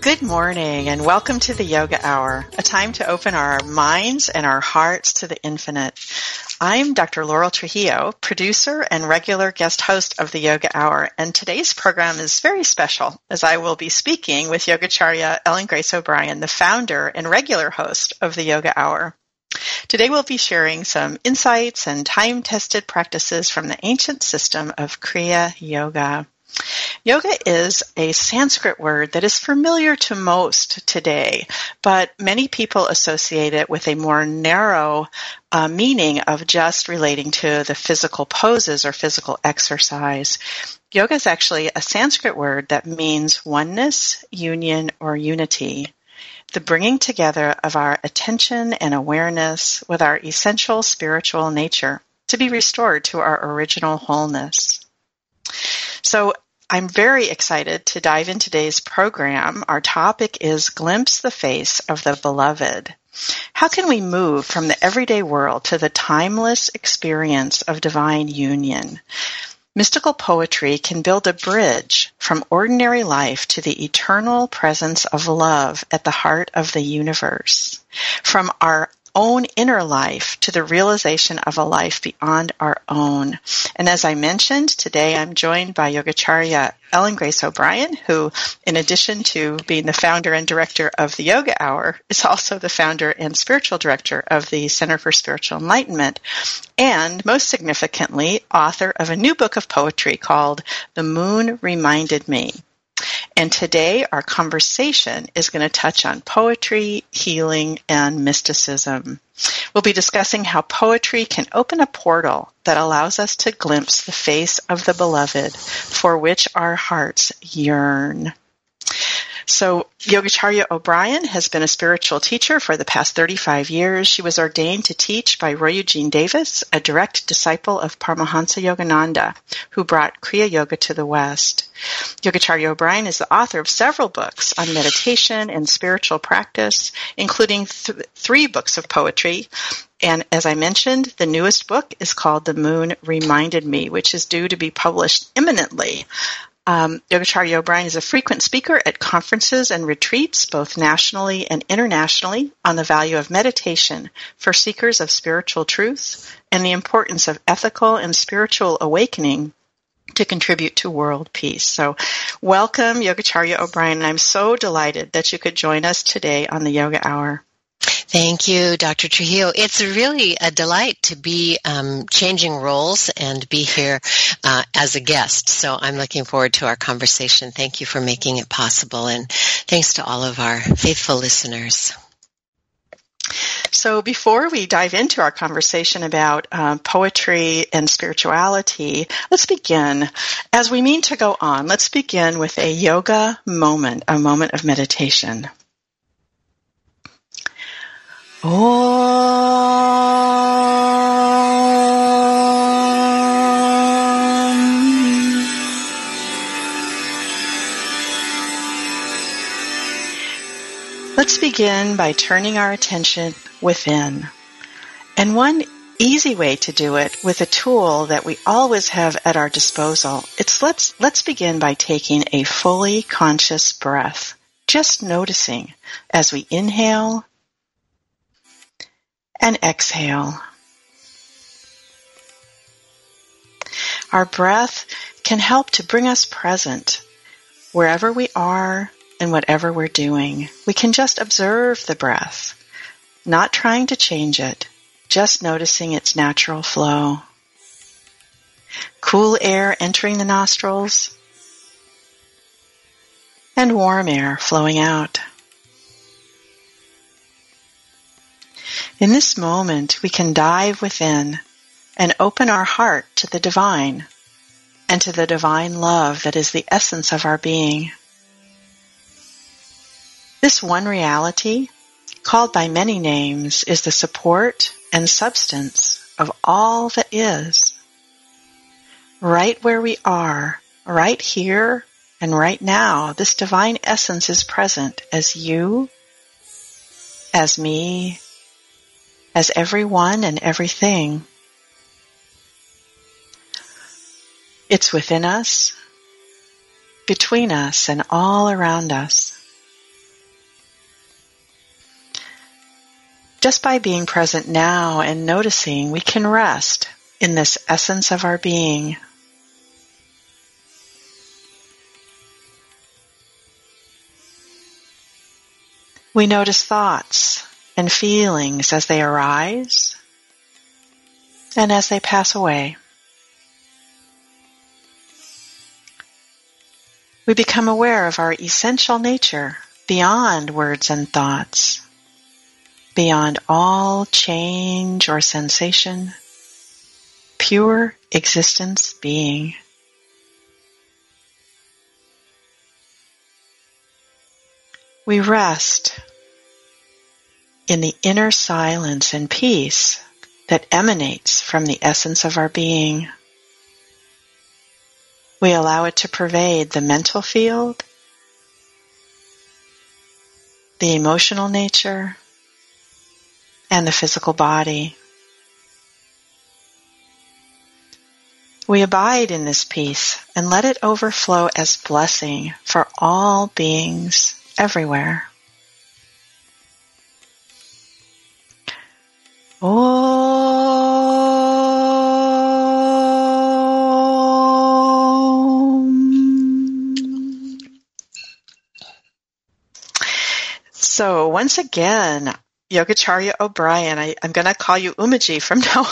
Good morning and welcome to the Yoga Hour, a time to open our minds and our hearts to the infinite. I'm Dr. Laurel Trujillo, producer and regular guest host of the Yoga Hour, and today's program is very special as I will be speaking with Yogacharya Ellen Grace O'Brien, the founder and regular host of the Yoga Hour. Today we'll be sharing some insights and time-tested practices from the ancient system of Kriya Yoga. Yoga is a Sanskrit word that is familiar to most today, but many people associate it with a more narrow meaning of just relating to the physical poses or physical exercise. Yoga is actually a Sanskrit word that means oneness, union, or unity. The bringing together of our attention and awareness with our essential spiritual nature to be restored to our original wholeness. So I'm very excited to dive in today's program. Our topic is Glimpse the Face of the Beloved. How can we move from the everyday world to the timeless experience of divine union? Mystical poetry can build a bridge from ordinary life to the eternal presence of love at the heart of the universe, from our own inner life to the realization of a life beyond our own. And as I mentioned, today I'm joined by Yogacharya Ellen Grace O'Brien, who, in addition to being the founder and director of the Yoga Hour, is also the founder and spiritual director of the Center for Spiritual Enlightenment, and most significantly, author of a new book of poetry called The Moon Reminded Me. And today, our conversation is going to touch on poetry, healing, and mysticism. We'll be discussing how poetry can open a portal that allows us to glimpse the face of the beloved, for which our hearts yearn. So, Yogacharya O'Brien has been a spiritual teacher for the past 35 years. She was ordained to teach by Roy Eugene Davis, a direct disciple of Paramahansa Yogananda, who brought Kriya Yoga to the West. Yogacharya O'Brien is the author of several books on meditation and spiritual practice, including three books of poetry. And as I mentioned, the newest book is called The Moon Reminded Me, which is due to be published imminently. Yogacharya O'Brien is a frequent speaker at conferences and retreats, both nationally and internationally, on the value of meditation for seekers of spiritual truth and the importance of ethical and spiritual awakening to contribute to world peace. So welcome, Yogacharya O'Brien, and I'm so delighted that you could join us today on the Yoga Hour. Thank you, Dr. Trujillo. It's really a delight to be changing roles and be here as a guest. So I'm looking forward to our conversation. Thank you for making it possible, and thanks to all of our faithful listeners. So before we dive into our conversation about poetry and spirituality, let's begin. As we mean to go on, let's begin with a yoga moment, a moment of meditation. Let's begin by turning our attention within. And one easy way to do it with a tool that we always have at our disposal, it's let's begin by taking a fully conscious breath, just noticing as we inhale and exhale. Our breath can help to bring us present wherever we are, and whatever we're doing. We can just observe the breath, not trying to change it, just noticing its natural flow. Cool air entering the nostrils and warm air flowing out. In this moment, we can dive within and open our heart to the divine and to the divine love that is the essence of our being. This one reality, called by many names, is the support and substance of all that is. Right where we are, right here and right now, this divine essence is present as you, as me, as everyone and everything. It's within us, between us, and all around us. Just by being present now and noticing, we can rest in this essence of our being. We notice thoughts and feelings as they arise and as they pass away. We become aware of our essential nature beyond words and thoughts, beyond all change or sensation, pure existence being. We rest in the inner silence and peace that emanates from the essence of our being. We allow it to pervade the mental field, the emotional nature, and the physical body. We abide in this peace and let it overflow as blessing for all beings everywhere. Om. So once again, Yogacharya O'Brien, I'm going to call you Umaji from now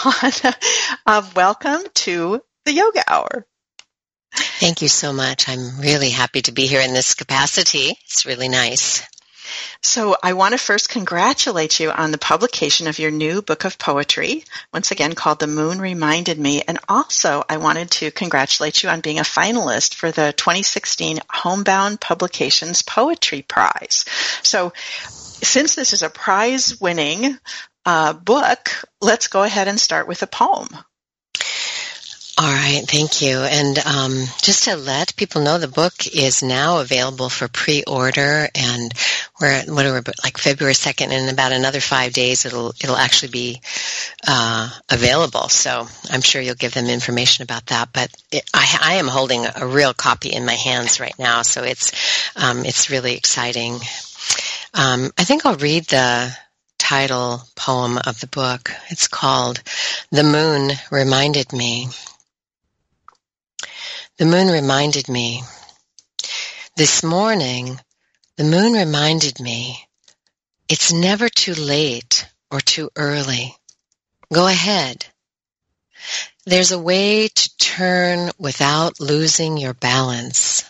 on. Welcome to the Yoga Hour. Thank you so much. I'm really happy to be here in this capacity. It's really nice. So I want to first congratulate you on the publication of your new book of poetry, once again called The Moon Reminded Me. And also I wanted to congratulate you on being a finalist for the 2016 Homebound Publications Poetry Prize. So since this is a prize-winning book, let's go ahead and start with a poem. All right, thank you. And just to let people know, the book is now available for pre-order, and we're February 2nd, and in about another 5 days, it'll actually be available. So I'm sure you'll give them information about that. But I am holding a real copy in my hands right now, so it's really exciting. I think I'll read the title poem of the book. It's called "The Moon Reminded Me." The moon reminded me. This morning, the moon reminded me, it's never too late or too early. Go ahead. There's a way to turn without losing your balance.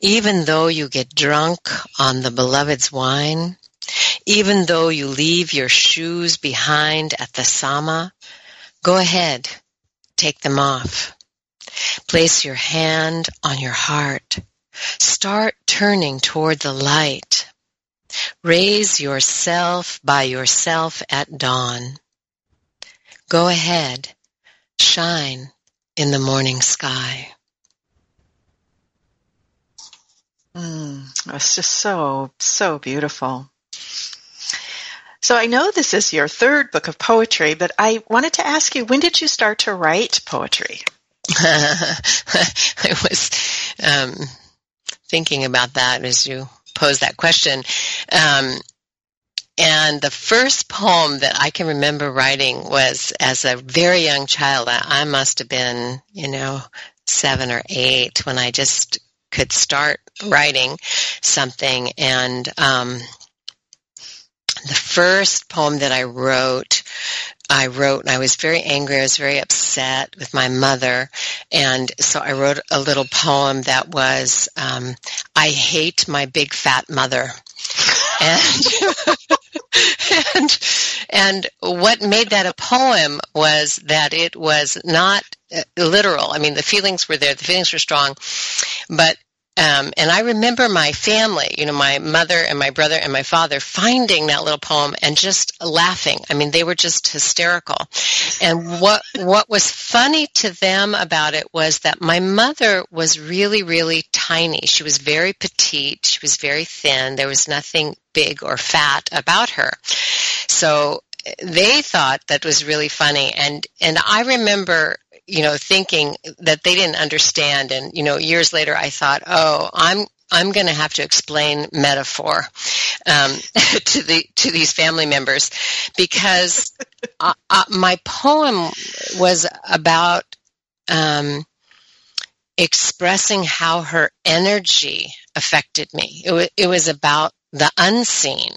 Even though you get drunk on the beloved's wine, Even though you leave your shoes behind at the sama, go ahead, take them off. Place your hand on your heart. Start turning toward the light. Raise yourself by yourself at dawn. Go ahead, shine in the morning sky. That's just so beautiful. So I know this is your third book of poetry, but I wanted to ask you, when did you start to write poetry? I was thinking about that as you posed that question. And the first poem that I can remember writing was as a very young child. I must have been, 7 or 8 when I just could start writing something. And the first poem that I wrote, and I was very angry. I was very upset with my mother. And so I wrote a little poem that was, I hate my big fat mother. And what made that a poem was that it was not literal. I mean, the feelings were there. The feelings were strong. But and I remember my family, my mother and my brother and my father finding that little poem and just laughing. I mean, they were just hysterical. And what was funny to them about it was that my mother was really, really tiny. She was very petite. She was very thin. There was nothing big or fat about her. So they thought that was really funny. And I remember thinking that they didn't understand. And, years later I thought, I'm going to have to explain metaphor to these family members, because my poem was about expressing how her energy affected me. It was about the unseen.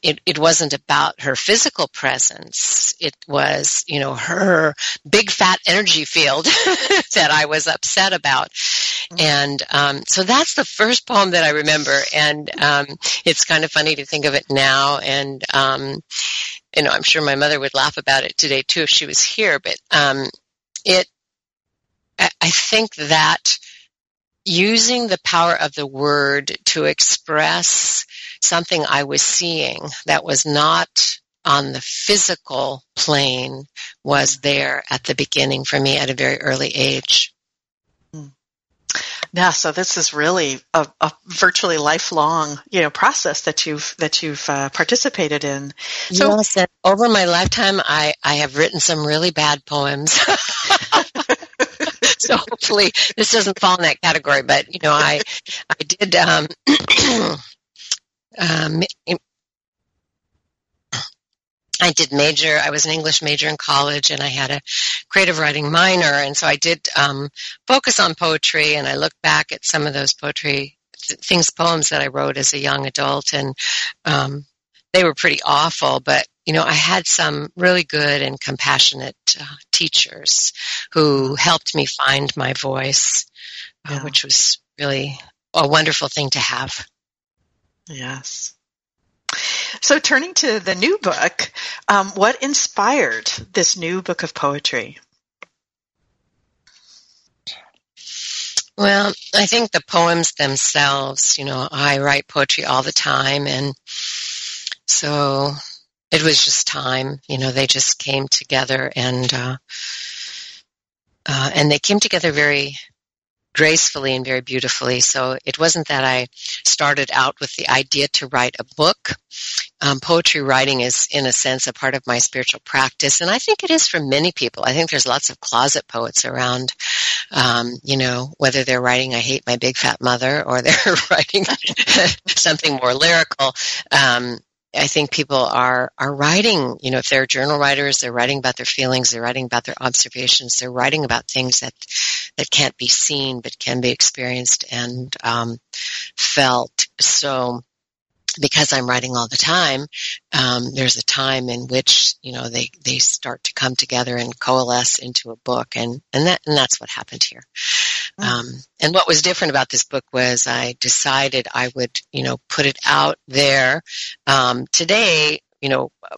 It wasn't about her physical presence. It was, her big fat energy field that I was upset about. And so that's the first poem that I remember. And it's kind of funny to think of it now. And, I'm sure my mother would laugh about it today, too, if she was here. But I think that using the power of the word to express something I was seeing that was not on the physical plane was there at the beginning for me at a very early age. Yeah, so this is really a virtually lifelong, process that you've participated in. So yes, and over my lifetime, I have written some really bad poems. So hopefully this doesn't fall in that category, but I did I was an English major in college, and I had a creative writing minor, and so I did focus on poetry, and I look back at some of those poetry poems that I wrote as a young adult, and they were pretty awful, but I had some really good and compassionate teachers who helped me find my voice, which was really a wonderful thing to have. Yes. So turning to the new book, what inspired this new book of poetry? Well, I think the poems themselves, I write poetry all the time, and so it was just time, they just came together, and they came together very gracefully and very beautifully. So it wasn't that I started out with the idea to write a book. Poetry writing is, in a sense, a part of my spiritual practice, and I think it is for many people. I think there's lots of closet poets around, whether they're writing I hate my big fat mother or they're writing something more lyrical. I think people are writing, if they're journal writers, they're writing about their feelings, they're writing about their observations, they're writing about things that can't be seen but can be experienced and felt. So because I'm writing all the time, there's a time in which, they start to come together and coalesce into a book, and that's what happened here. And what was different about this book was I decided I would, put it out there. Today,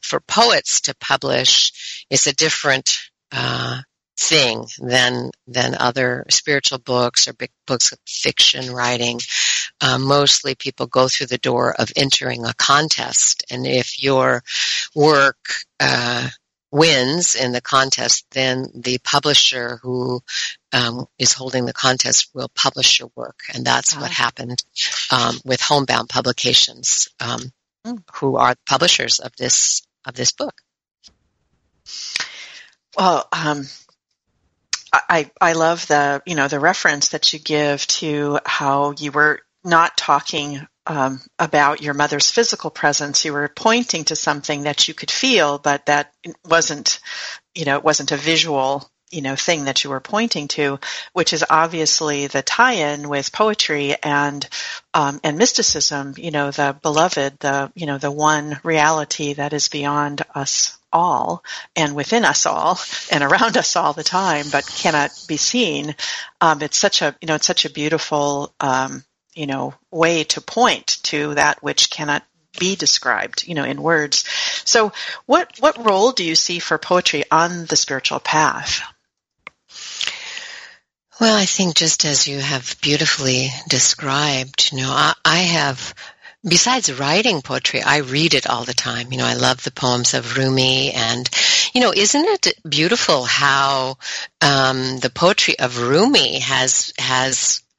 for poets to publish is a different thing than other spiritual books or big books of fiction writing. Mostly people go through the door of entering a contest, and if your work wins in the contest, then the publisher who is holding the contest will publish your work, and that's what happened with Homebound Publications, who are publishers of this book. Well, I love the the reference that you give to how you were not talking about your mother's physical presence. You were pointing to something that you could feel, but that wasn't it wasn't a visual thing that you were pointing to, which is obviously the tie-in with poetry and mysticism. The beloved, the the one reality that is beyond us all and within us all and around us all the time, but cannot be seen. It's such a it's such a beautiful way to point to that which cannot be described in words. So, what role do you see for poetry on the spiritual path? Well, I think just as you have beautifully described, I have. Besides writing poetry, I read it all the time. I love the poems of Rumi, and, isn't it beautiful how the poetry of Rumi has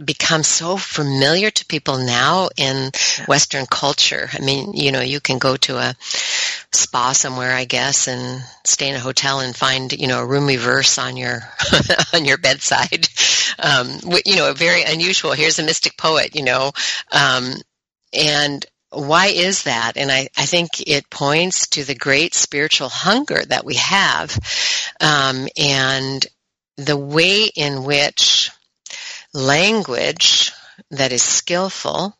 become so familiar to people now in Western culture? I mean, you can go to a spa somewhere, I guess, and stay in a hotel and find, a Rumi verse on your on your bedside. Very unusual. Here's a mystic poet, and why is that? And I think it points to the great spiritual hunger that we have, and the way in which language that is skillful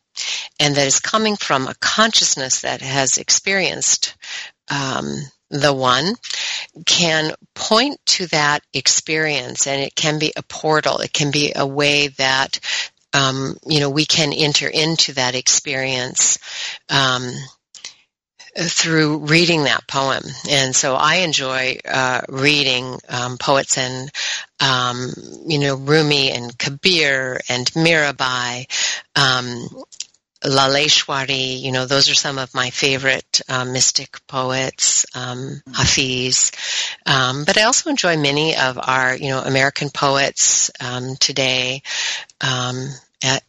and that is coming from a consciousness that has experienced the one can point to that experience, and it can be a portal. It can be a way that we can enter into that experience through reading that poem. And so I enjoy reading poets and, Rumi and Kabir and Mirabai, Laleshwari, those are some of my favorite mystic poets, Hafiz. But I also enjoy many of our, American poets today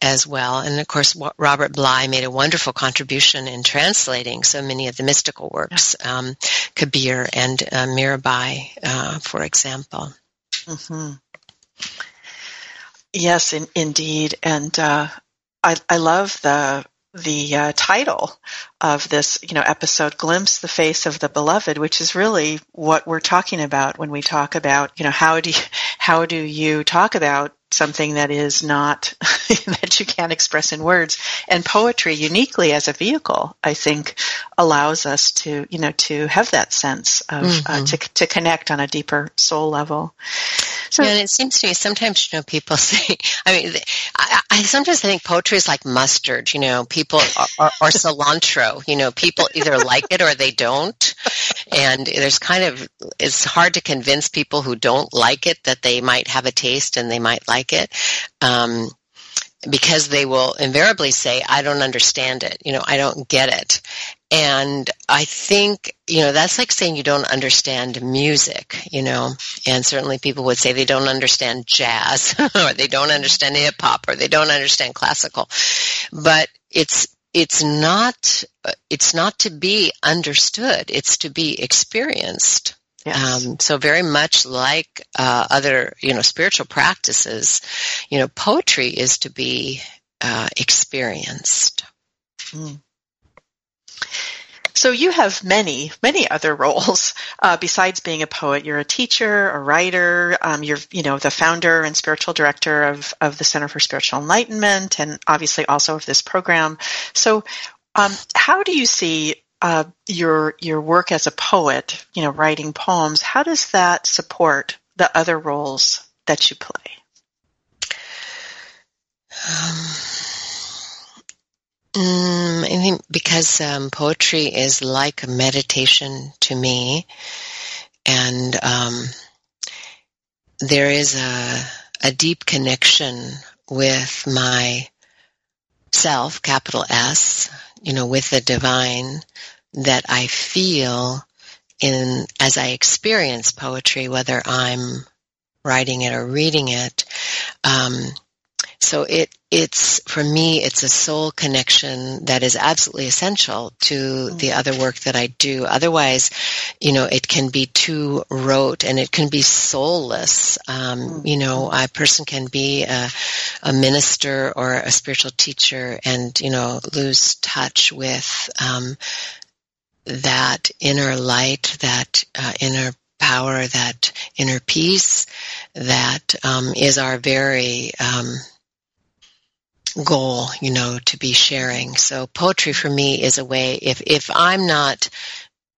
as well. And, of course, Robert Bly made a wonderful contribution in translating so many of the mystical works, Kabir and Mirabai, for example. Mm-hmm. Yes, indeed. And I love the title of this, episode, Glimpse the Face of the Beloved, which is really what we're talking about when we talk about, how do you talk about something that is not, that you can't express in words. And poetry, uniquely as a vehicle, I think, allows us to, to have that sense of, to connect on a deeper soul level. So, and it seems to me sometimes, people say, I sometimes think poetry is like mustard, people or cilantro, people either like it or they don't. And there's it's hard to convince people who don't like it that they might have a taste and they might like it. Because they will invariably say, I don't understand it, I don't get it. And I think, that's like saying you don't understand music, and certainly people would say they don't understand jazz or they don't understand hip-hop or they don't understand classical. But it's not to be understood, it's to be experienced. Yes. So very much like other, spiritual practices, poetry is to be experienced. Mm. So you have many, many other roles besides being a poet. You're a teacher, a writer. You're, the founder and spiritual director of the Center for Spiritual Enlightenment, and obviously also of this program. So how do you see your work as a poet, writing poems, how does that support the other roles that you play? I think because poetry is like meditation to me, and there is a deep connection with my self, capital S, with the divine, that I feel in as I experience poetry, whether I'm writing it or reading it. So it's for me, it's a soul connection that is absolutely essential to the other work that I do. Otherwise, it can be too rote and it can be soulless. A person can be a minister or a spiritual teacher and, lose touch with that inner light, that inner power, that inner peace that is our very goal, to be sharing. So poetry for me is a way, if I'm not,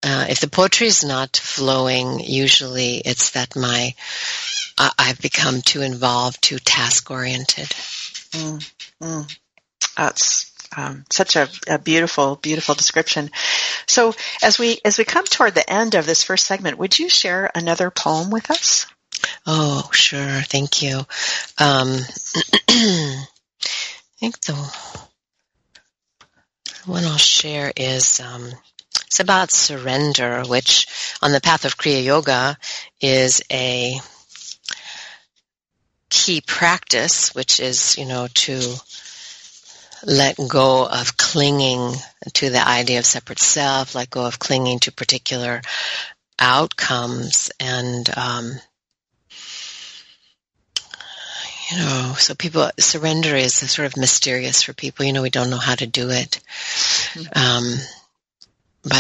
if the poetry is not flowing, usually it's that I've become too involved, too task-oriented. That's such a beautiful, beautiful description. So as we come toward the end of this first segment, would you share another poem with us? Oh, sure. Thank you. I think the one I'll share is, it's about surrender, which on the path of Kriya Yoga is a key practice, which is, to let go of clinging to the idea of separate self, let go of clinging to particular outcomes. And, so people, surrender is sort of mysterious for people. We don't know how to do it. But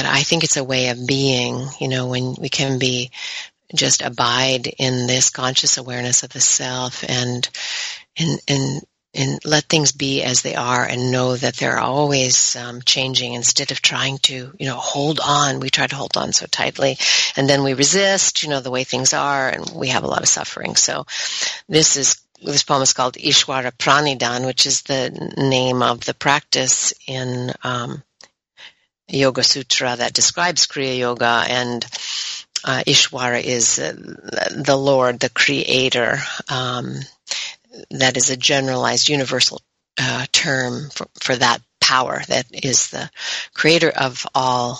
I think it's a way of being, when we can be, just abide in this conscious awareness of the self and let things be as they are, and know that they're always changing. Instead of trying to, hold on, we try to hold on so tightly, and then we resist, the way things are, and we have a lot of suffering. So, this poem is called Ishwara Pranidhana, which is the name of the practice in Yoga Sutra that describes Kriya Yoga, and Ishwara is the Lord, the Creator. That is a generalized universal term for that power that is the creator of all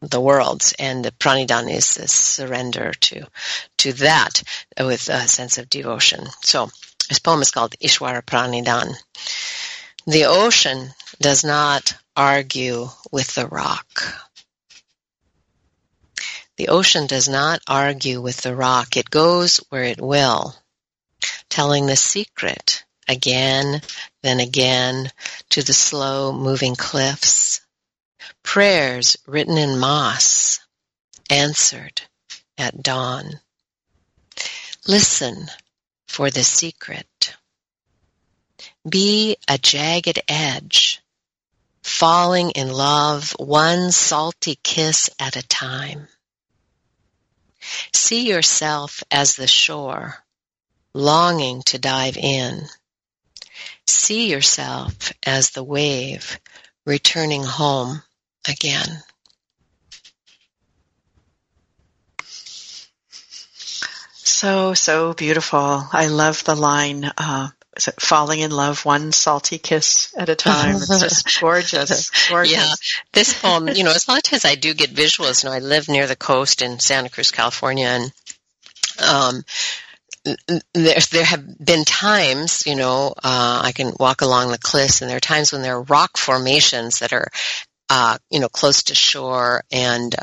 the worlds. And the pranidhana is this surrender to that with a sense of devotion. So this poem is called Ishwara Pranidhana. The ocean does not argue with the rock. The ocean does not argue with the rock. It goes where it will, telling the secret again, then again, to the slow-moving cliffs. Prayers written in moss, answered at dawn. Listen for the secret. Be a jagged edge, falling in love one salty kiss at a time. See yourself as the shore, longing to dive in. See yourself as the wave returning home again. So beautiful. I love the line, is it falling in love one salty kiss at a time? It's just gorgeous. Yeah, this poem, as much as I do get visuals, I live near the coast in Santa Cruz, California, and there have been times, I can walk along the cliffs, and there are times when there are rock formations that are, close to shore, and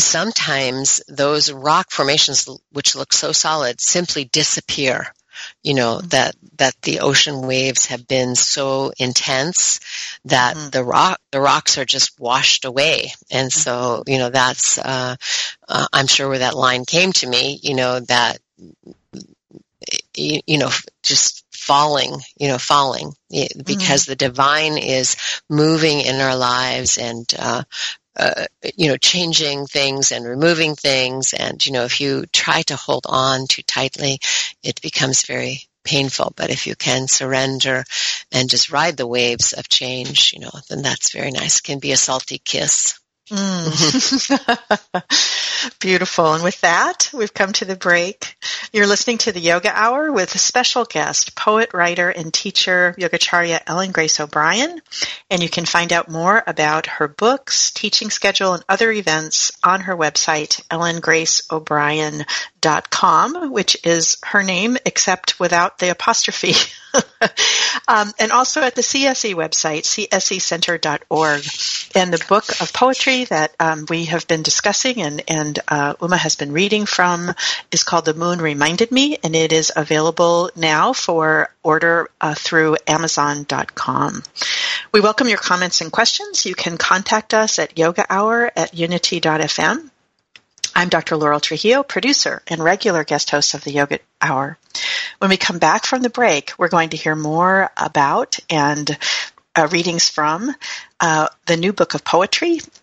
sometimes those rock formations, which look so solid, simply disappear. That the ocean waves have been so intense that the rocks are just washed away. And so, that's I'm sure where that line came to me, that, just falling, because the divine is moving in our lives and, changing things and removing things. And, if you try to hold on too tightly, it becomes very painful. But if you can surrender and just ride the waves of change, you know, then that's very nice. It can be a salty kiss. Mm. Beautiful. And with that, we've come to the break. You're listening to the Yoga Hour with a special guest, poet, writer, and teacher, Yogacharya Ellen Grace O'Brien. And you can find out more about her books, teaching schedule, and other events on her website, ellengraceobrien.com, which is her name except without the apostrophe. And also at the CSE website, csecenter.org. And the book of poetry that we have been discussing and Uma has been reading from is called The Moon Reminded Me, and it is available now for order through Amazon.com. We welcome your comments and questions. You can contact us at yogahour@unity.fm. I'm Dr. Laurel Trujillo, producer and regular guest host of the Yoga Hour. When we come back from the break, we're going to hear more about and readings from the new book of poetry.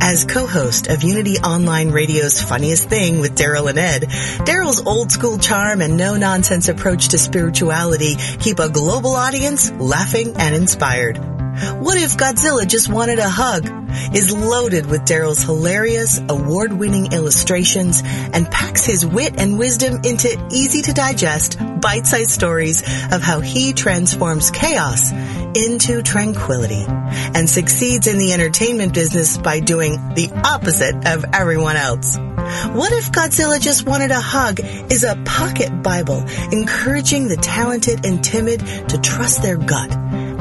As co-host of Unity Online Radio's Funniest Thing with Daryl and Ed, Daryl's old-school charm and no-nonsense approach to spirituality keep a global audience laughing and inspired. What If Godzilla Just Wanted a Hug? Is loaded with Daryl's hilarious, award-winning illustrations and packs his wit and wisdom into easy-to-digest, bite-sized stories of how he transforms chaos into tranquility and succeeds in the entertainment business by doing the opposite of everyone else. What If Godzilla Just Wanted a Hug? Is a pocket Bible encouraging the talented and timid to trust their gut,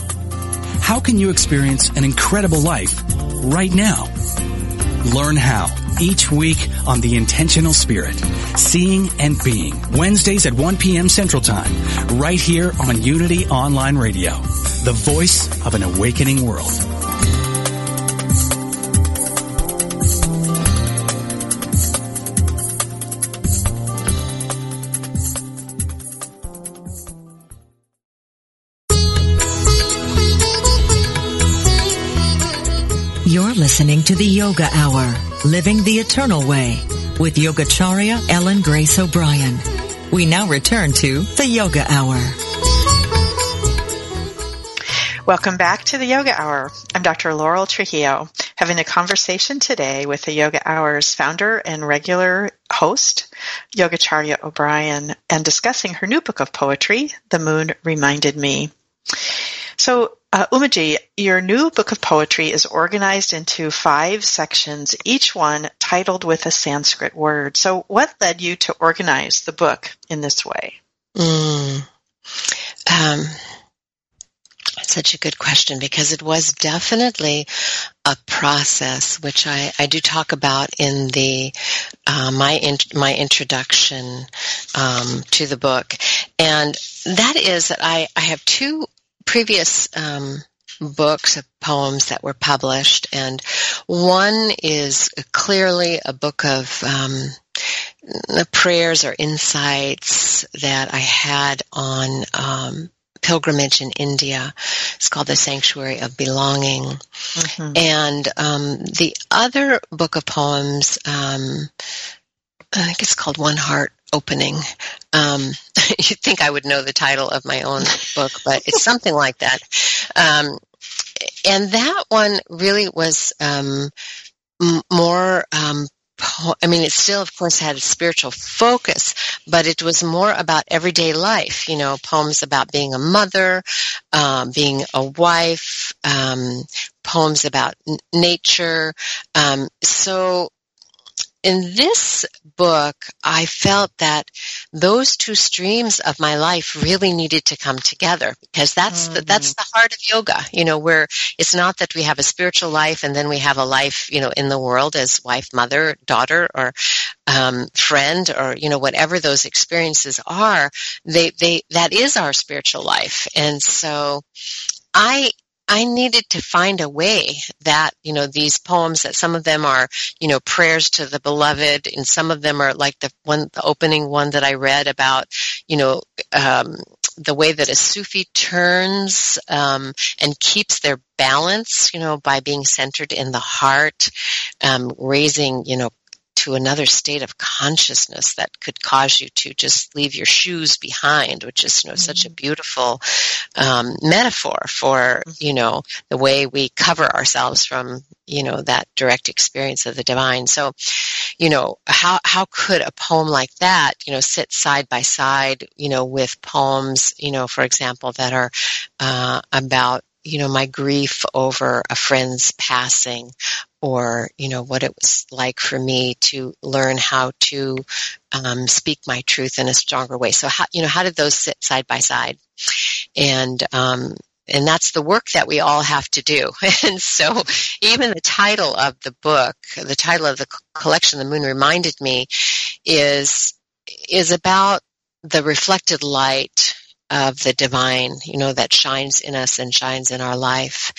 How can you experience an incredible life right now? Learn how each week on The Intentional Spirit, Seeing and Being, Wednesdays at 1 p.m. Central Time, right here on Unity Online Radio, the voice of an awakening world. You're listening to the Yoga Hour, Living the Eternal Way, with Yogacharya Ellen Grace O'Brien. We now return to the Yoga Hour. Welcome back to the Yoga Hour. I'm Dr. Laurel Trujillo. having a conversation today with the Yoga Hour's founder and regular host, Yogacharya O'Brien, and discussing her new book of poetry, The Moon Reminded Me. So, Umaji, your new book of poetry is organized into 5 sections, each one titled with a Sanskrit word. So what led you to organize the book in this way? That's such a good question, because it was definitely a process, which I do talk about in the my introduction to the book. And that is that I have 2 previous books of poems that were published, and one is clearly a book of prayers or insights that I had on pilgrimage in India. It's called The Sanctuary of Belonging. Mm-hmm. And the other book of poems, I think it's called One Heart Opening. You'd think I would know the title of my own book, but it's something like that. And that one really was more it still, of course, had a spiritual focus, but it was more about everyday life, you know, poems about being a mother, being a wife, poems about nature. So in this book, I felt that those 2 streams of my life really needed to come together, because that's the heart of yoga, you know, where it's not that we have a spiritual life and then we have a life, you know, in the world as wife, mother, daughter, or friend, or, you know, whatever those experiences are, they that is our spiritual life. And so I needed to find a way that, you know, these poems, that some of them are, you know, prayers to the beloved, and some of them are like the opening one that I read about, you know, the way that a Sufi turns and keeps their balance, you know, by being centered in the heart, raising, you know, to another state of consciousness that could cause you to just leave your shoes behind, which is, you know, such a beautiful metaphor for, you know, the way we cover ourselves from, you know, that direct experience of the divine. So, you know, how could a poem like that, you know, sit side by side, you know, with poems, you know, for example, that are about, you know, my grief over a friend's passing, or, you know, what it was like for me to learn how to speak my truth in a stronger way. So, how did those sit side by side? And that's the work that we all have to do. And so even the title of the book, the title of the collection, The Moon Reminded Me, is about the reflected light of the divine, you know, that shines in us and shines in our life.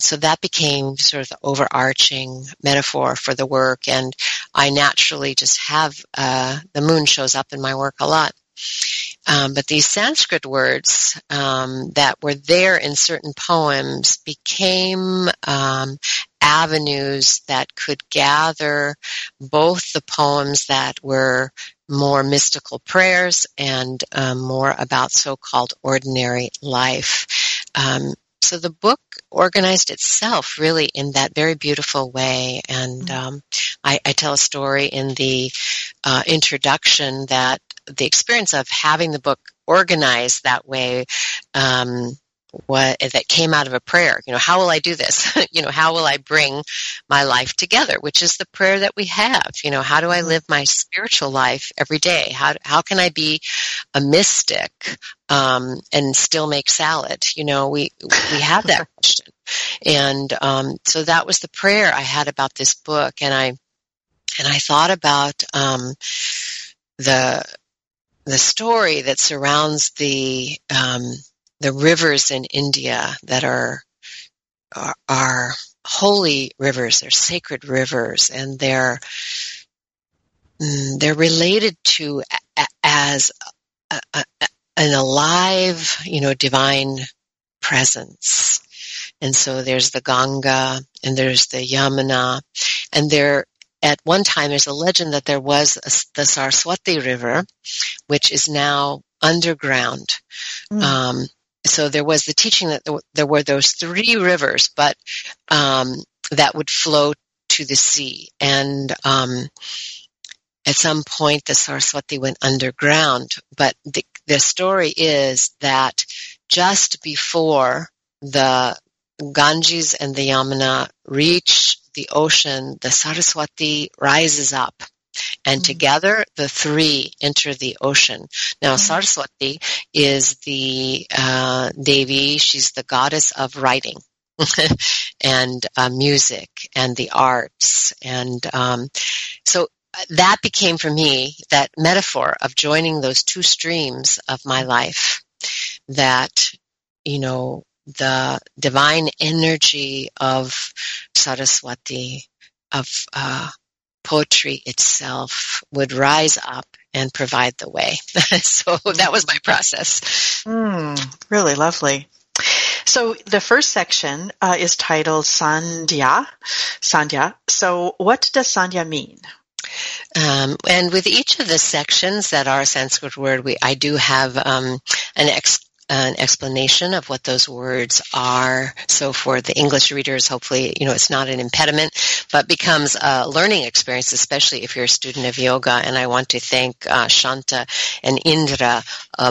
So that became sort of the overarching metaphor for the work. And I naturally just have the moon shows up in my work a lot. But these Sanskrit words that were there in certain poems became avenues that could gather both the poems that were more mystical prayers and more about so-called ordinary life. So the book organized itself really in that very beautiful way. And I tell a story in the introduction that the experience of having the book organized that way that came out of a prayer. You know, how will I do this? You know, how will I bring my life together? Which is the prayer that we have. You know, how do I live my spiritual life every day? How can I be a mystic and still make salad? You know, we have that question. And so that was the prayer I had about this book. And I thought about the story that surrounds the rivers in India that are holy rivers, they're sacred rivers, and they're related to as an alive, you know, divine presence. And so there's the Ganga and there's the Yamuna, and they're at one time, there's a legend that there was the Saraswati River, which is now underground. So there was the teaching that there were those 3 rivers, but that would flow to the sea. And at some point, the Saraswati went underground. But the story is that just before the Ganges and the Yamuna reach the ocean, the Saraswati rises up. And together, the three enter the ocean. Now, Saraswati is the Devi. She's the goddess of writing and music and the arts. And so that became for me that metaphor of joining those two streams of my life, that, you know, the divine energy of Saraswati, of poetry itself, would rise up and provide the way. So that was my process. Really lovely. So the first section is titled Sandhya. Sandhya. So what does Sandhya mean? And with each of the sections that are a Sanskrit word, I do have an explanation of what those words are. So for the English readers, hopefully, you know, it's not an impediment, but becomes a learning experience, especially if you're a student of yoga. And I want to thank Shanta and Indra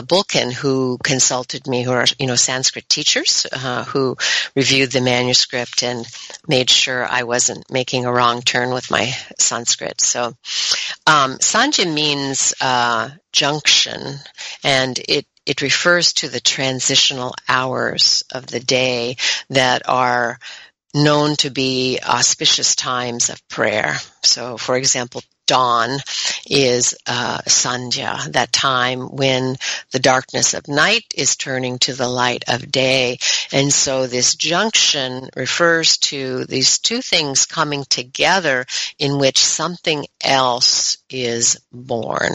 Bulkin, who consulted me, who are, you know, Sanskrit teachers, who reviewed the manuscript and made sure I wasn't making a wrong turn with my Sanskrit. So Sandhya means junction, and it refers to the transitional hours of the day that are known to be auspicious times of prayer. So, for example, dawn is Sandhya, that time when the darkness of night is turning to the light of day. And so this junction refers to these two things coming together in which something else is born.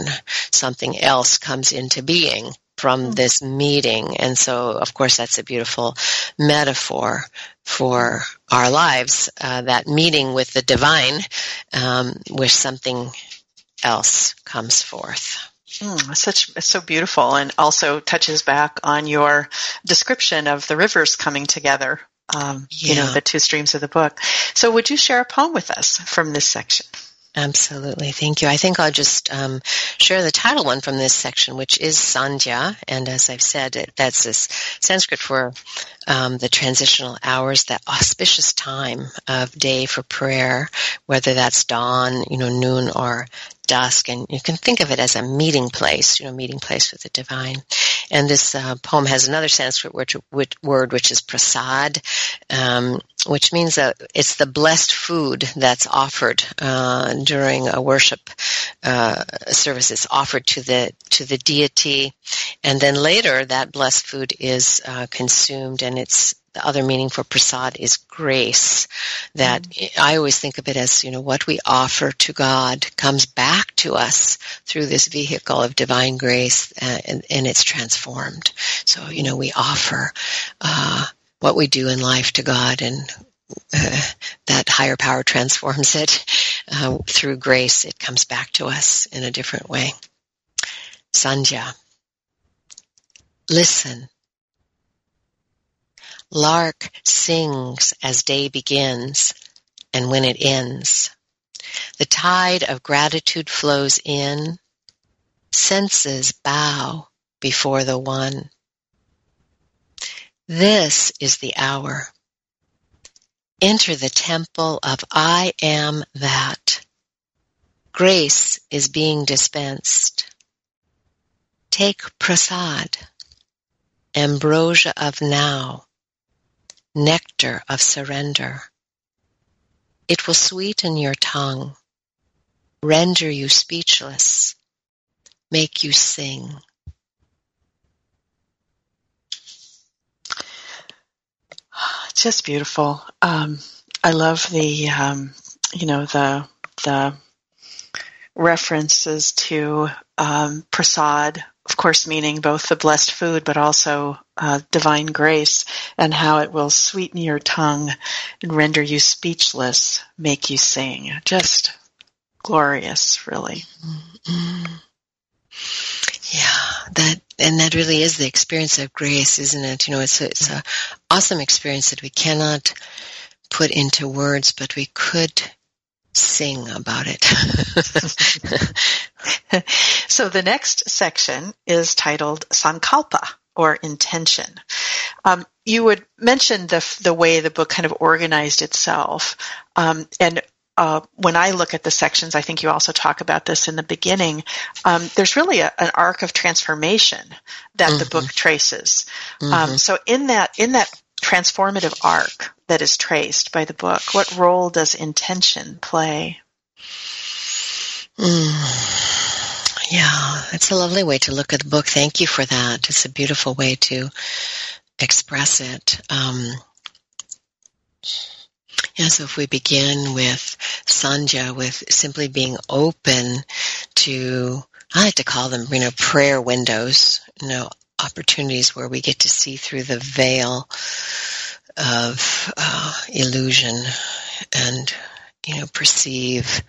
Something else comes into being from this meeting. And so, of course, that's a beautiful metaphor for our lives, that meeting with the divine, where something else comes forth. So beautiful, and also touches back on your description of the rivers coming together, you know, the two streams of the book. So would you share a poem with us from this section? Absolutely. Thank you. I think I'll just share the title one from this section, which is Sandhya. And as I've said, that's this Sanskrit for the transitional hours, that auspicious time of day for prayer, whether that's dawn, you know, noon, or dusk. And you can think of it as a meeting place, you know, meeting place with the divine. And this poem has another Sanskrit word, which is Prasad, which means that it's the blessed food that's offered during a worship service. It's offered to the deity, and then later that blessed food is consumed. And it's the other meaning for Prasad is grace. That I always think of it as, you know, what we offer to God comes back to us through this vehicle of divine grace, and it's transformed. So, you know, we offer what we do in life to God, and that higher power transforms it. Through grace, it comes back to us in a different way. Sandhya. Listen. Lark sings as day begins, and when it ends. The tide of gratitude flows in. Senses bow before the One. This is the hour. Enter the temple of I am that. Grace is being dispensed. Take prasad, ambrosia of now. Nectar of surrender. It will sweeten your tongue, render you speechless, make you sing. Just beautiful. I love the, you know, the references to prasad, of course, meaning both the blessed food, but also divine grace, and how it will sweeten your tongue and render you speechless, make you sing. Just glorious, really. Yeah, that really is the experience of grace, isn't it? You know, it's an awesome experience that we cannot put into words, but we could sing about it. So the next section is titled Sankalpa, or intention. You would mention the way the book kind of organized itself. When I look at the sections, I think you also talk about this in the beginning, there's really an arc of transformation that the book traces. So in that transformative arc that is traced by the book, what role does intention play? Yeah, that's a lovely way to look at the book. Thank you for that. It's a beautiful way to express it. So if we begin with Sandhya, with simply being open to, I like to call them, prayer windows, opportunities where we get to see through the veil of illusion and, perceive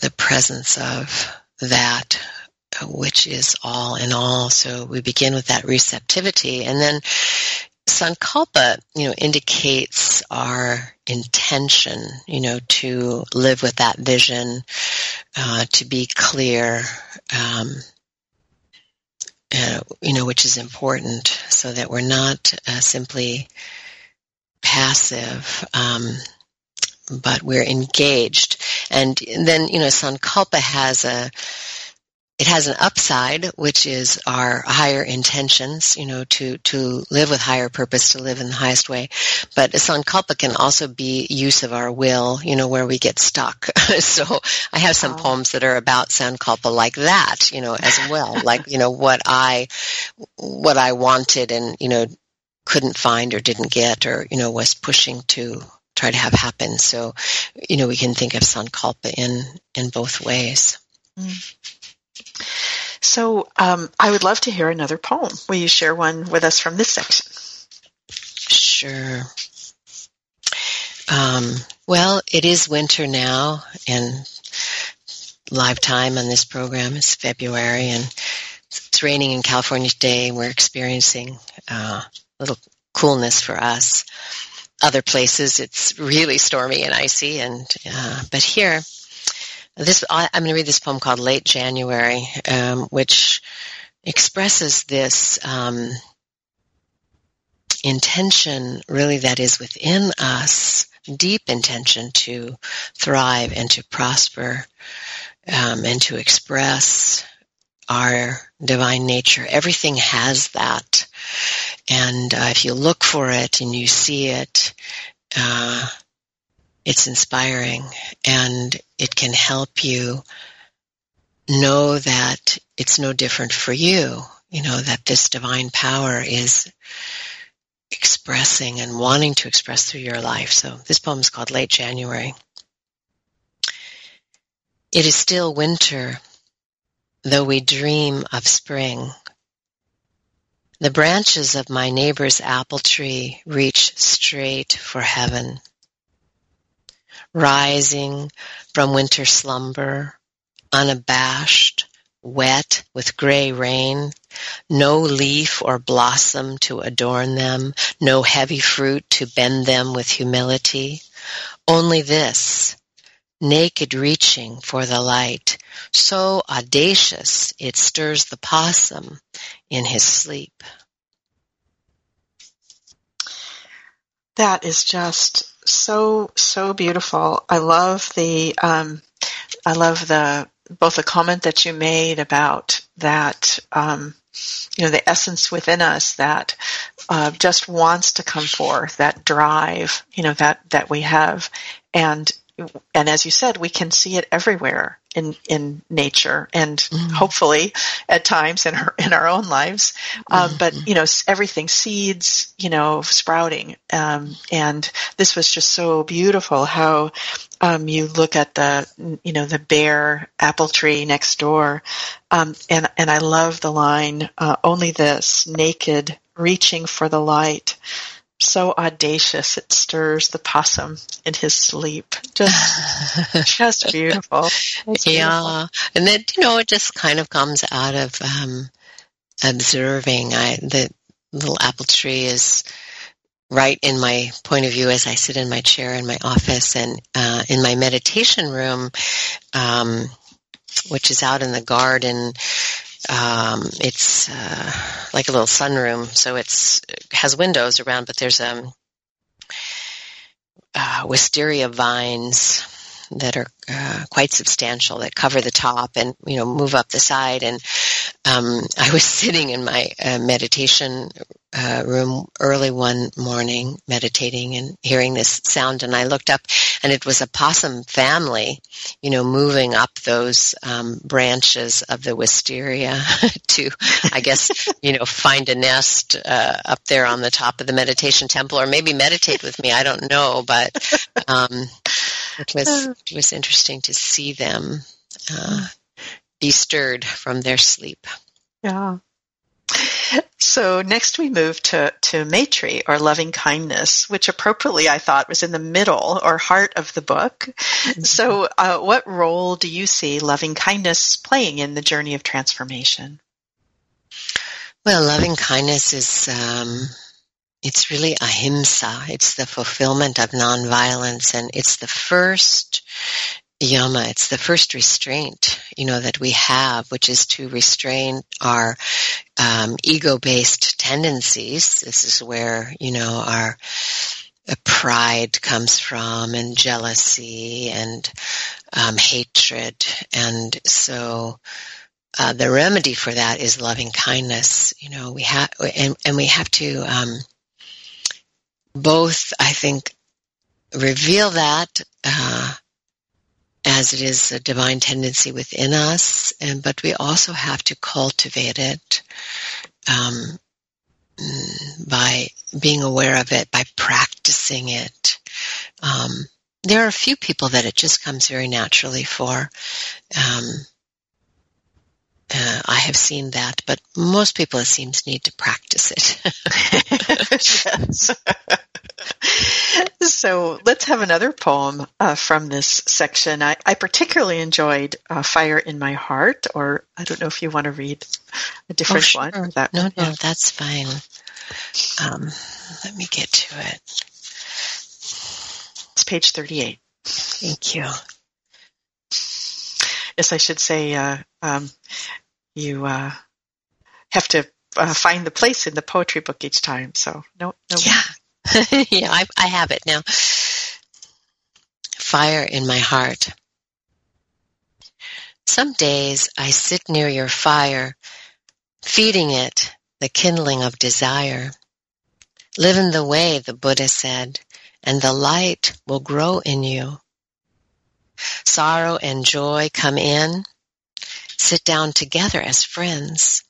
the presence of that which is all in all. So we begin with that receptivity. And then Sankalpa, indicates our intention, to live with that vision, to be clear, which is important, so that we're not simply passive, but we're engaged. And then, Sankalpa has an upside, which is our higher intentions, to live with higher purpose, to live in the highest way. But Sankalpa can also be use of our will, where we get stuck. So I have some poems that are about Sankalpa like that, as well, like, what I wanted and, couldn't find or didn't get or, was pushing to try to have happen. So, we can think of Sankalpa in both ways. So I would love to hear another poem. Will you share one with us from this section? Sure. It is winter now, and live time on this program is February, and it's raining in California today. We're experiencing a little coolness for us. Other places, it's really stormy and icy, but here... I'm going to read this poem called Late January, which expresses this intention, really, that is within us, deep intention to thrive and to prosper and to express our divine nature. Everything has that. And if you look for it and you see it, it's inspiring, and it can help you know that it's no different for you, that this divine power is expressing and wanting to express through your life. So this poem is called Late January. It is still winter, though we dream of spring. The branches of my neighbor's apple tree reach straight for heaven. Rising from winter slumber, unabashed, wet with gray rain, no leaf or blossom to adorn them, no heavy fruit to bend them with humility, only this, naked reaching for the light, so audacious it stirs the possum in his sleep. That is just... So beautiful. I love both the comment that you made about that, the essence within us that just wants to come forth, that drive, that we have, and as you said, we can see it everywhere in nature, and hopefully at times in our own lives. But everything seeds, sprouting. And this was just so beautiful how you look at the the bare apple tree next door, and I love the line, only this, naked, reaching for the light. So audacious, it stirs the possum in his sleep. Just beautiful. Yeah, and then it just kind of comes out of observing. The little apple tree is right in my point of view as I sit in my chair in my office, and in my meditation room, which is out in the garden. It's like a little sunroom, so it has windows around, but there's wisteria vines that are quite substantial, that cover the top and, you know, move up the side. And I was sitting in my meditation room early one morning, meditating and hearing this sound, and I looked up, and it was a possum family, you know, moving up those branches of the wisteria to, I guess, you know, find a nest up there on the top of the meditation temple, or maybe meditate with me. I don't know, but it was interesting to see them be stirred from their sleep. Yeah. So next we move to Maitri, or loving kindness, which appropriately I thought was in the middle or heart of the book. Mm-hmm. So what role do you see loving kindness playing in the journey of transformation? Well, loving kindness is, it's really ahimsa. It's the fulfillment of nonviolence, and it's the first yama, it's the first restraint, you know, that we have, which is to restrain our ego-based tendencies. This is where, you know, our pride comes from, and jealousy, and hatred. And so the remedy for that is loving kindness. You know, we have, and we have to both, I think, reveal that as it is a divine tendency within us, but we also have to cultivate it by being aware of it, by practicing it. There are a few people that it just comes very naturally for. I have seen that, but most people, it seems, need to practice it. So let's have another poem from this section. I particularly enjoyed Fire in My Heart, or I don't know if you want to read a different one. That no, one. No, that's fine. Let me get to it. It's page 38. Thank you. Yes, I should say you have to find the place in the poetry book each time. So no. Yeah. Yeah, I have it now. Fire in my heart. Some days I sit near your fire, feeding it the kindling of desire. Live in the way, the Buddha said, and the light will grow in you. Sorrow and joy come in. Sit down together as friends.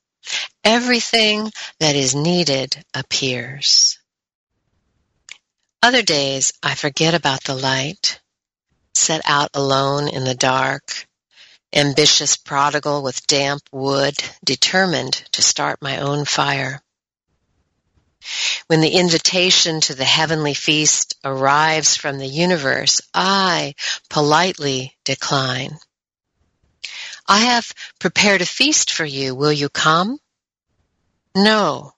Everything that is needed appears. Other days, I forget about the light, set out alone in the dark, ambitious prodigal with damp wood, determined to start my own fire. When the invitation to the heavenly feast arrives from the universe, I politely decline. I have prepared a feast for you. Will you come? No.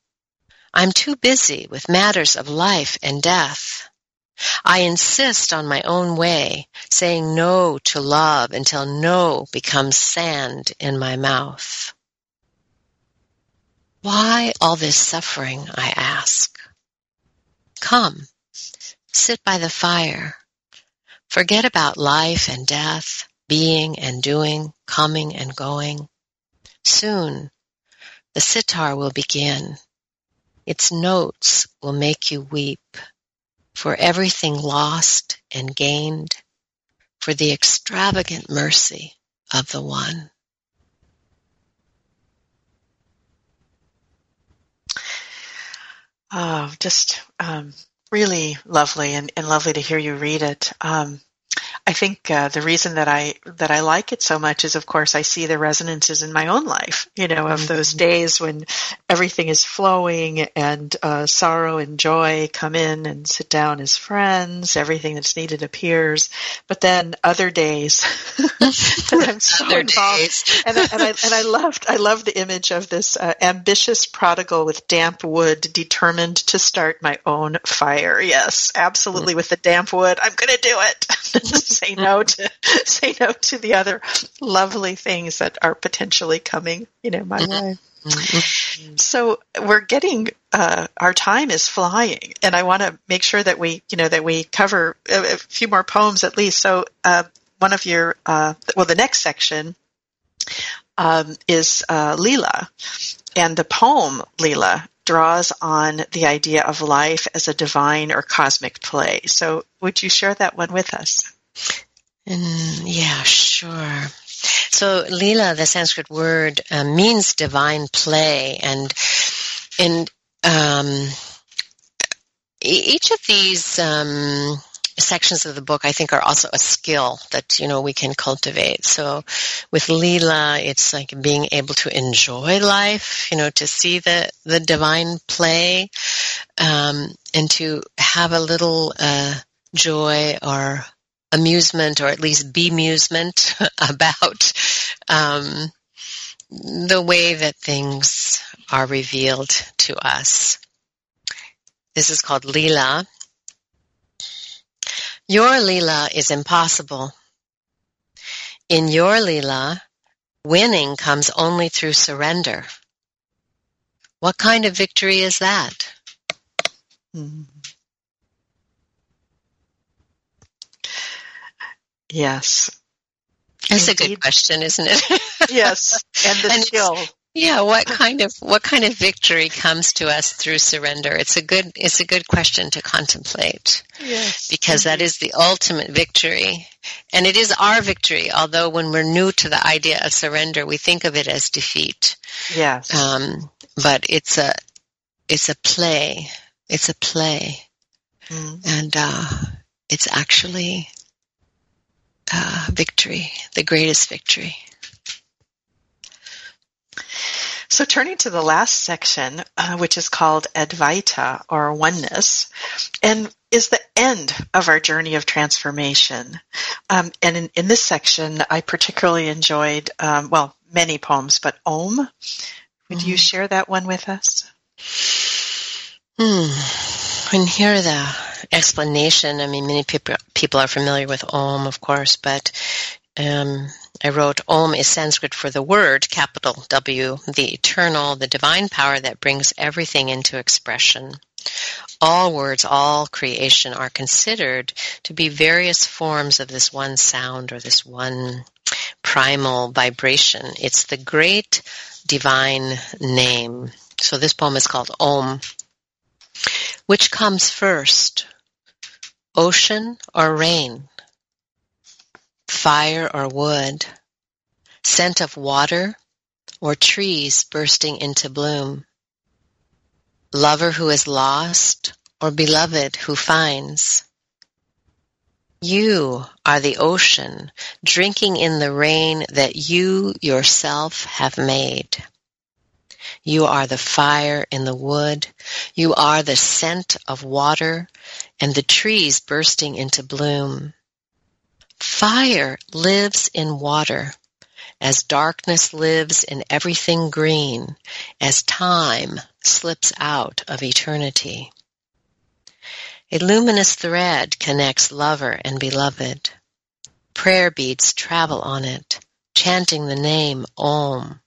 I'm too busy with matters of life and death. I insist on my own way, saying no to love until no becomes sand in my mouth. Why all this suffering, I ask? Come, sit by the fire. Forget about life and death, being and doing, coming and going. Soon, the sitar will begin. Its notes will make you weep for everything lost and gained, for the extravagant mercy of the One. Oh, just really lovely, and lovely to hear you read it. I think the reason that I like it so much is, of course, I see the resonances in my own life, you know, of those days when everything is flowing and sorrow and joy come in and sit down as friends, everything that's needed appears. But then other days that I'm so involved. And I love the image of this ambitious prodigal with damp wood determined to start my own fire. Yes, absolutely. With the damp wood, I'm going to do it. say no to the other lovely things that are potentially coming, you know, my way. So we're getting our time is flying, and I want to make sure that we cover a few more poems at least. So one of your the next section is Lila, and the poem Lila draws on the idea of life as a divine or cosmic play. So would you share that one with us? Yeah, sure. So Lila, the Sanskrit word, means divine play. And each of these sections of the book, I think, are also a skill that, you know, we can cultivate. So with Lila, it's like being able to enjoy life, you know, to see the divine play, and to have a little joy or amusement, or at least bemusement about the way that things are revealed to us. This is called Lila. Your Lila is impossible. In your Lila, winning comes only through surrender. What kind of victory is that? Yes. That's indeed. A good question, isn't it? Yes, and the skill. Yeah, what kind of victory comes to us through surrender? It's a good question to contemplate. Yes. Because that is the ultimate victory. And it is our victory, although when we're new to the idea of surrender, we think of it as defeat. Yes. But it's a play. It's a play. And it's actually victory, the greatest victory. So turning to the last section, which is called Advaita, or Oneness, and is the end of our journey of transformation. And in this section, I particularly enjoyed, many poems, but Om. Would you share that one with us? And here the explanation, I mean, many people are familiar with Om, of course, but I wrote, Om is Sanskrit for the word, capital W, the eternal, the divine power that brings everything into expression. All words, all creation are considered to be various forms of this one sound or this one primal vibration. It's the great divine name. So this poem is called Om. Which comes first, ocean or rain? Fire or wood, scent of water, or trees bursting into bloom. Lover who is lost, or beloved who finds. You are the ocean, drinking in the rain that you yourself have made. You are the fire in the wood. You are the scent of water, and the trees bursting into bloom. Fire lives in water, as darkness lives in everything green, as time slips out of eternity. A luminous thread connects lover and beloved. Prayer beads travel on it, chanting the name Om.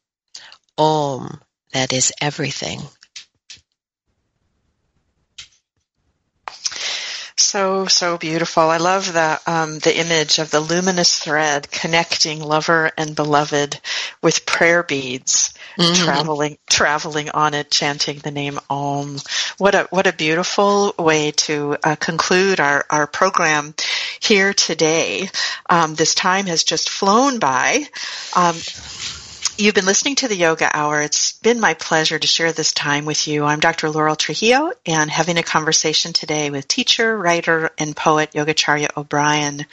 Om, that is everything. So beautiful. I love the image of the luminous thread connecting lover and beloved with prayer beads traveling on it, chanting the name Om. What a beautiful way to conclude our program here today. This time has just flown by. You've been listening to the Yoga Hour. It's been my pleasure to share this time with you. I'm Dr. Laurel Trujillo, and having a conversation today with teacher, writer, and poet Yogacharya O'Brien.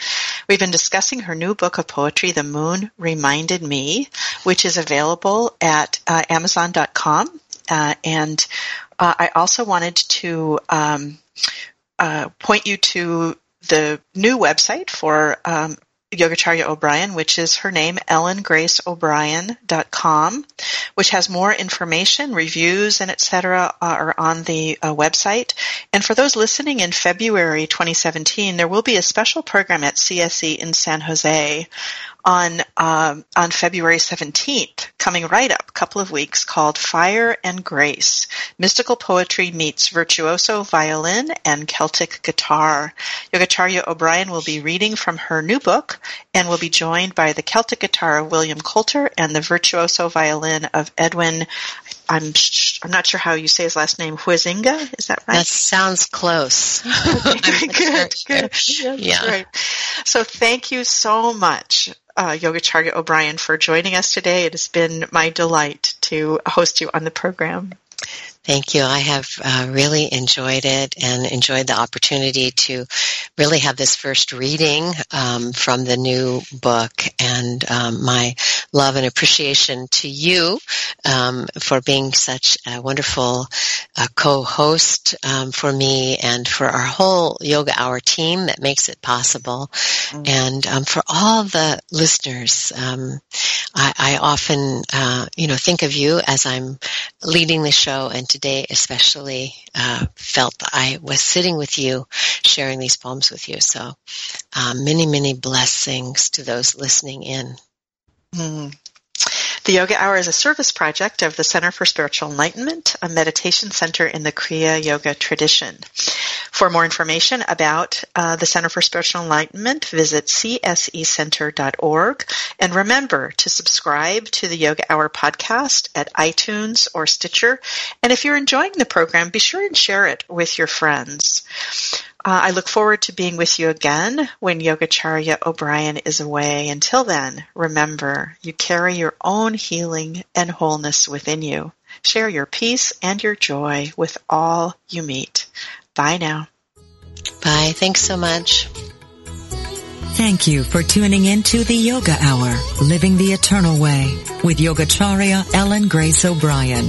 We've been discussing her new book of poetry, The Moon Reminded Me, which is available at Amazon.com. I also wanted to point you to the new website for Yogacharya O'Brien, which is her name, EllenGraceO'Brien.com, which has more information, reviews, and etc. are on the website. And for those listening in February 2017, there will be a special program at CSE in San Jose on February 17th, coming right up, a couple of weeks, called Fire and Grace, Mystical Poetry Meets Virtuoso Violin and Celtic Guitar. Yogacharya O'Brien will be reading from her new book and will be joined by the Celtic guitar of William Coulter and the virtuoso violin of Edwin, I'm not sure how you say his last name, Huizinga, is that right? That sounds close. Okay, good. Yeah. Right. So thank you so much, Yogacharya O'Brien, for joining us today. It has been my delight to host you on the program. Thank you. I have really enjoyed it and enjoyed the opportunity to really have this first reading from the new book. And my love and appreciation to you for being such a wonderful co-host for me and for our whole Yoga Hour team that makes it possible. Mm-hmm. And for all the listeners, I often think of you as I'm leading the show, and today especially felt I was sitting with you, sharing these poems with you. So many, many blessings to those listening in. Mm. The Yoga Hour is a service project of the Center for Spiritual Enlightenment, a meditation center in the Kriya Yoga tradition. For more information about the Center for Spiritual Enlightenment, visit csecenter.org. And remember to subscribe to the Yoga Hour podcast at iTunes or Stitcher. And if you're enjoying the program, be sure and share it with your friends. I look forward to being with you again when Yogacharya O'Brien is away. Until then, remember, you carry your own healing and wholeness within you. Share your peace and your joy with all you meet. Bye now. Bye. Thanks so much. Thank you for tuning in to the Yoga Hour, Living the Eternal Way, with Yogacharya Ellen Grace O'Brien.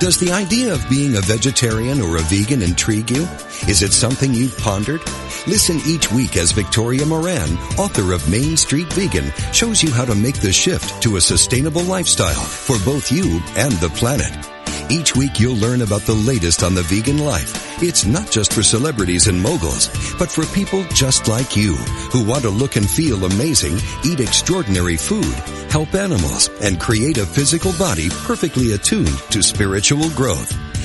Does the idea of being a vegetarian or a vegan intrigue you? Is it something you've pondered? Listen each week as Victoria Moran, author of Main Street Vegan, shows you how to make the shift to a sustainable lifestyle for both you and the planet. Each week you'll learn about the latest on the vegan life. It's not just for celebrities and moguls, but for people just like you who want to look and feel amazing, eat extraordinary food, help animals, and create a physical body perfectly attuned to spiritual growth.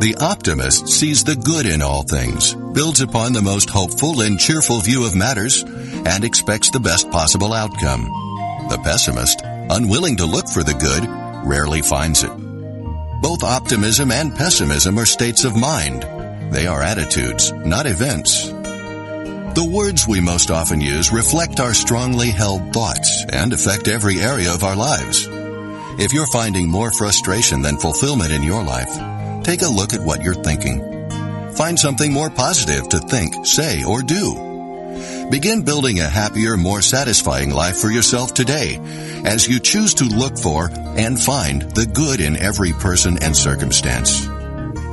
The optimist sees the good in all things, builds upon the most hopeful and cheerful view of matters, and expects the best possible outcome. The pessimist, unwilling to look for the good, rarely finds it. Both optimism and pessimism are states of mind. They are attitudes, not events. The words we most often use reflect our strongly held thoughts and affect every area of our lives. If you're finding more frustration than fulfillment in your life, take a look at what you're thinking. Find something more positive to think, say, or do. Begin building a happier, more satisfying life for yourself today as you choose to look for and find the good in every person and circumstance.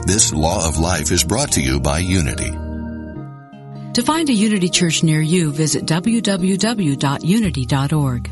This law of life is brought to you by Unity. To find a Unity Church near you, visit www.unity.org.